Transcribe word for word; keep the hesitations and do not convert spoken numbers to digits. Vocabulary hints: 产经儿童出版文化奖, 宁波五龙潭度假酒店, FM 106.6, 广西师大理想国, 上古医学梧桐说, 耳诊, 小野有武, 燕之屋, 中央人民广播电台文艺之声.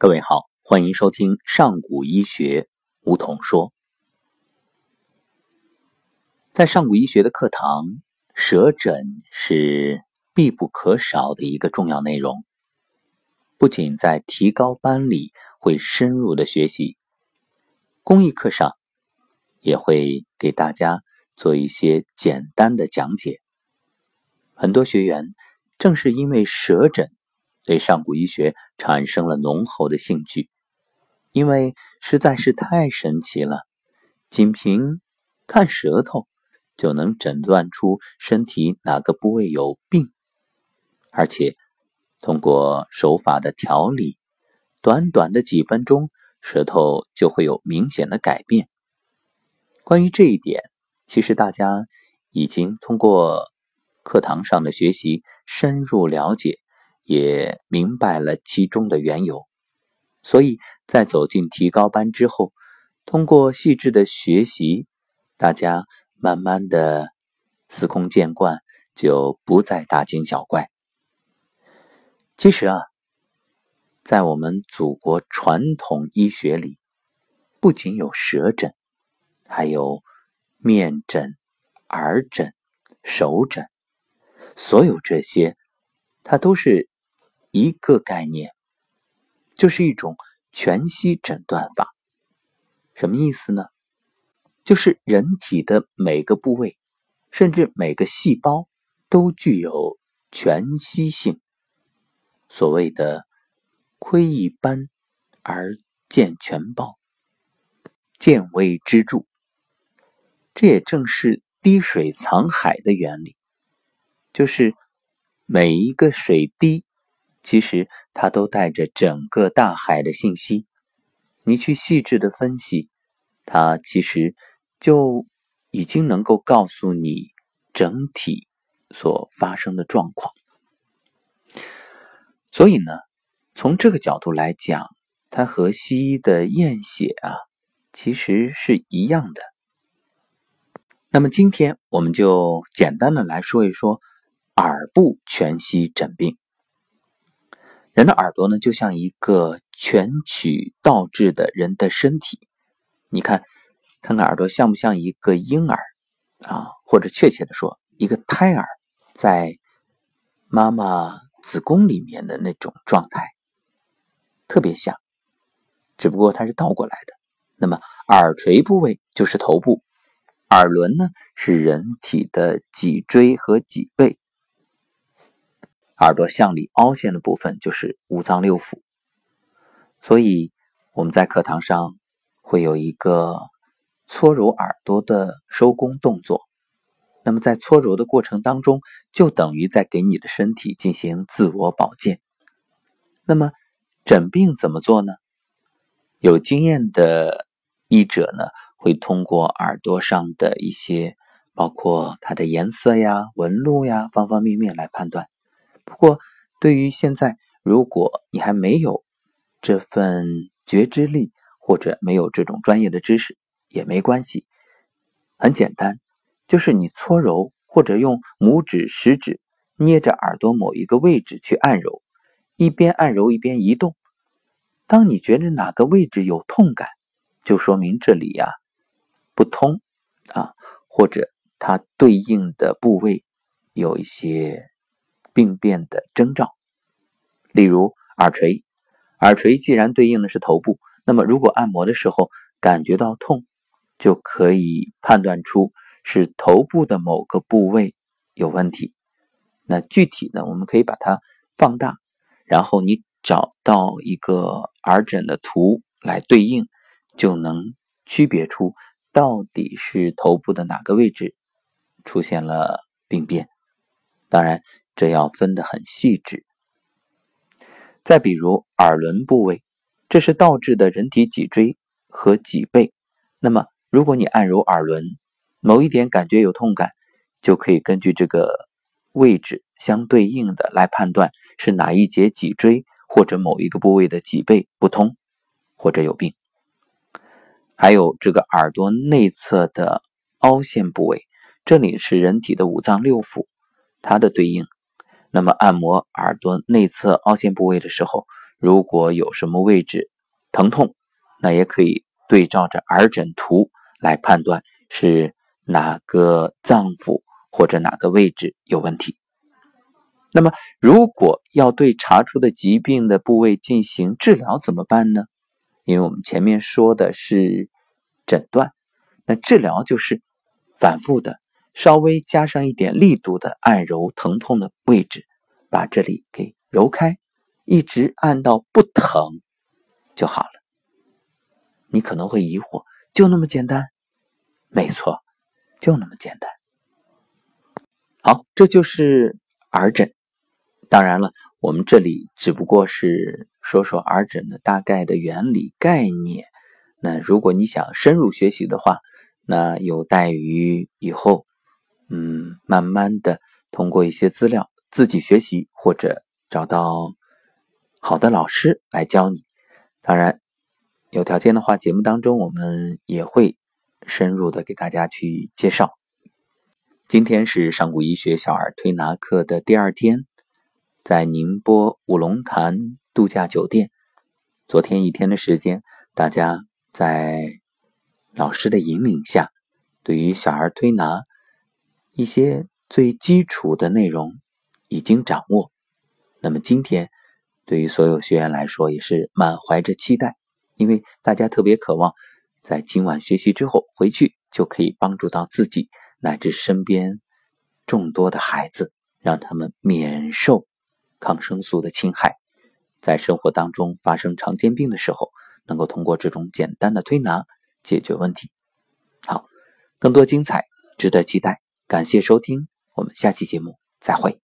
各位好，欢迎收听上古医学梧桐说。在上古医学的课堂，舌诊是必不可少的一个重要内容，不仅在提高班里会深入的学习，公益课上也会给大家做一些简单的讲解。很多学员正是因为舌诊对上古医学产生了浓厚的兴趣，因为实在是太神奇了，仅凭看舌头就能诊断出身体哪个部位有病，而且通过手法的调理，短短的几分钟，舌头就会有明显的改变。关于这一点，其实大家已经通过课堂上的学习深入了解，也明白了其中的缘由，所以在走进提高班之后，通过细致的学习，大家慢慢的司空见惯，就不再大惊小怪。其实啊，在我们祖国传统医学里，不仅有舌诊，还有面诊、耳诊、手诊，所有这些，它都是一个概念，就是一种全息诊断法。什么意思呢？就是人体的每个部位，甚至每个细胞都具有全息性，所谓的窥一斑而见全豹，见微知著。这也正是滴水藏海的原理，就是每一个水滴，其实它都带着整个大海的信息，你去细致的分析，它其实就已经能够告诉你整体所发生的状况。所以呢，从这个角度来讲，它和西医的验血啊，其实是一样的。那么今天我们就简单的来说一说耳部全息诊病。人的耳朵呢，就像一个全曲倒置的人的身体。你看，看看耳朵像不像一个婴儿啊？或者确切的说，一个胎儿在妈妈子宫里面的那种状态，特别像，只不过它是倒过来的。那么耳垂部位就是头部，耳轮呢是人体的脊椎和脊背。耳朵向里凹陷的部分就是五脏六腑，所以我们在课堂上会有一个搓揉耳朵的收工动作。那么在搓揉的过程当中，就等于在给你的身体进行自我保健。那么诊病怎么做呢？有经验的医者呢，会通过耳朵上的一些，包括它的颜色呀、纹路呀，方方面面来判断。不过对于现在，如果你还没有这份觉知力，或者没有这种专业的知识也没关系，很简单，就是你搓揉或者用拇指食指捏着耳朵某一个位置去按揉，一边按揉一边移动，当你觉得哪个位置有痛感，就说明这里啊不通啊，或者它对应的部位有一些病变的征兆。例如耳垂，耳垂既然对应的是头部，那么如果按摩的时候感觉到痛，就可以判断出是头部的某个部位有问题。那具体呢，我们可以把它放大，然后你找到一个耳诊的图来对应，就能区别出到底是头部的哪个位置出现了病变。当然这要分得很细致。再比如耳轮部位，这是倒置的人体脊椎和脊背。那么如果你按揉耳轮某一点感觉有痛感，就可以根据这个位置相对应的来判断是哪一节脊椎或者某一个部位的脊背不通或者有病。还有这个耳朵内侧的凹陷部位，这里是人体的五脏六腑，它的对应。那么按摩耳朵内侧凹陷部位的时候，如果有什么位置疼痛，那也可以对照着耳诊图来判断是哪个脏腑或者哪个位置有问题。那么如果要对查出的疾病的部位进行治疗怎么办呢？因为我们前面说的是诊断，那治疗就是反复的稍微加上一点力度的按揉疼痛的位置，把这里给揉开，一直按到不疼就好了。你可能会疑惑，就那么简单？没错，就那么简单。好，这就是耳诊。当然了，我们这里只不过是说说耳诊的大概的原理概念，那如果你想深入学习的话，那有待于以后嗯，慢慢的通过一些资料自己学习，或者找到好的老师来教你。当然有条件的话，节目当中我们也会深入的给大家去介绍。今天是上古医学小儿推拿课的第二天，在宁波五龙潭度假酒店，昨天一天的时间，大家在老师的引领下，对于小儿推拿一些最基础的内容已经掌握。那么今天对于所有学员来说也是满怀着期待，因为大家特别渴望在今晚学习之后回去就可以帮助到自己乃至身边众多的孩子，让他们免受抗生素的侵害，在生活当中发生常见病的时候，能够通过这种简单的推拿解决问题。好，更多精彩值得期待，感谢收听，我们下期节目再会。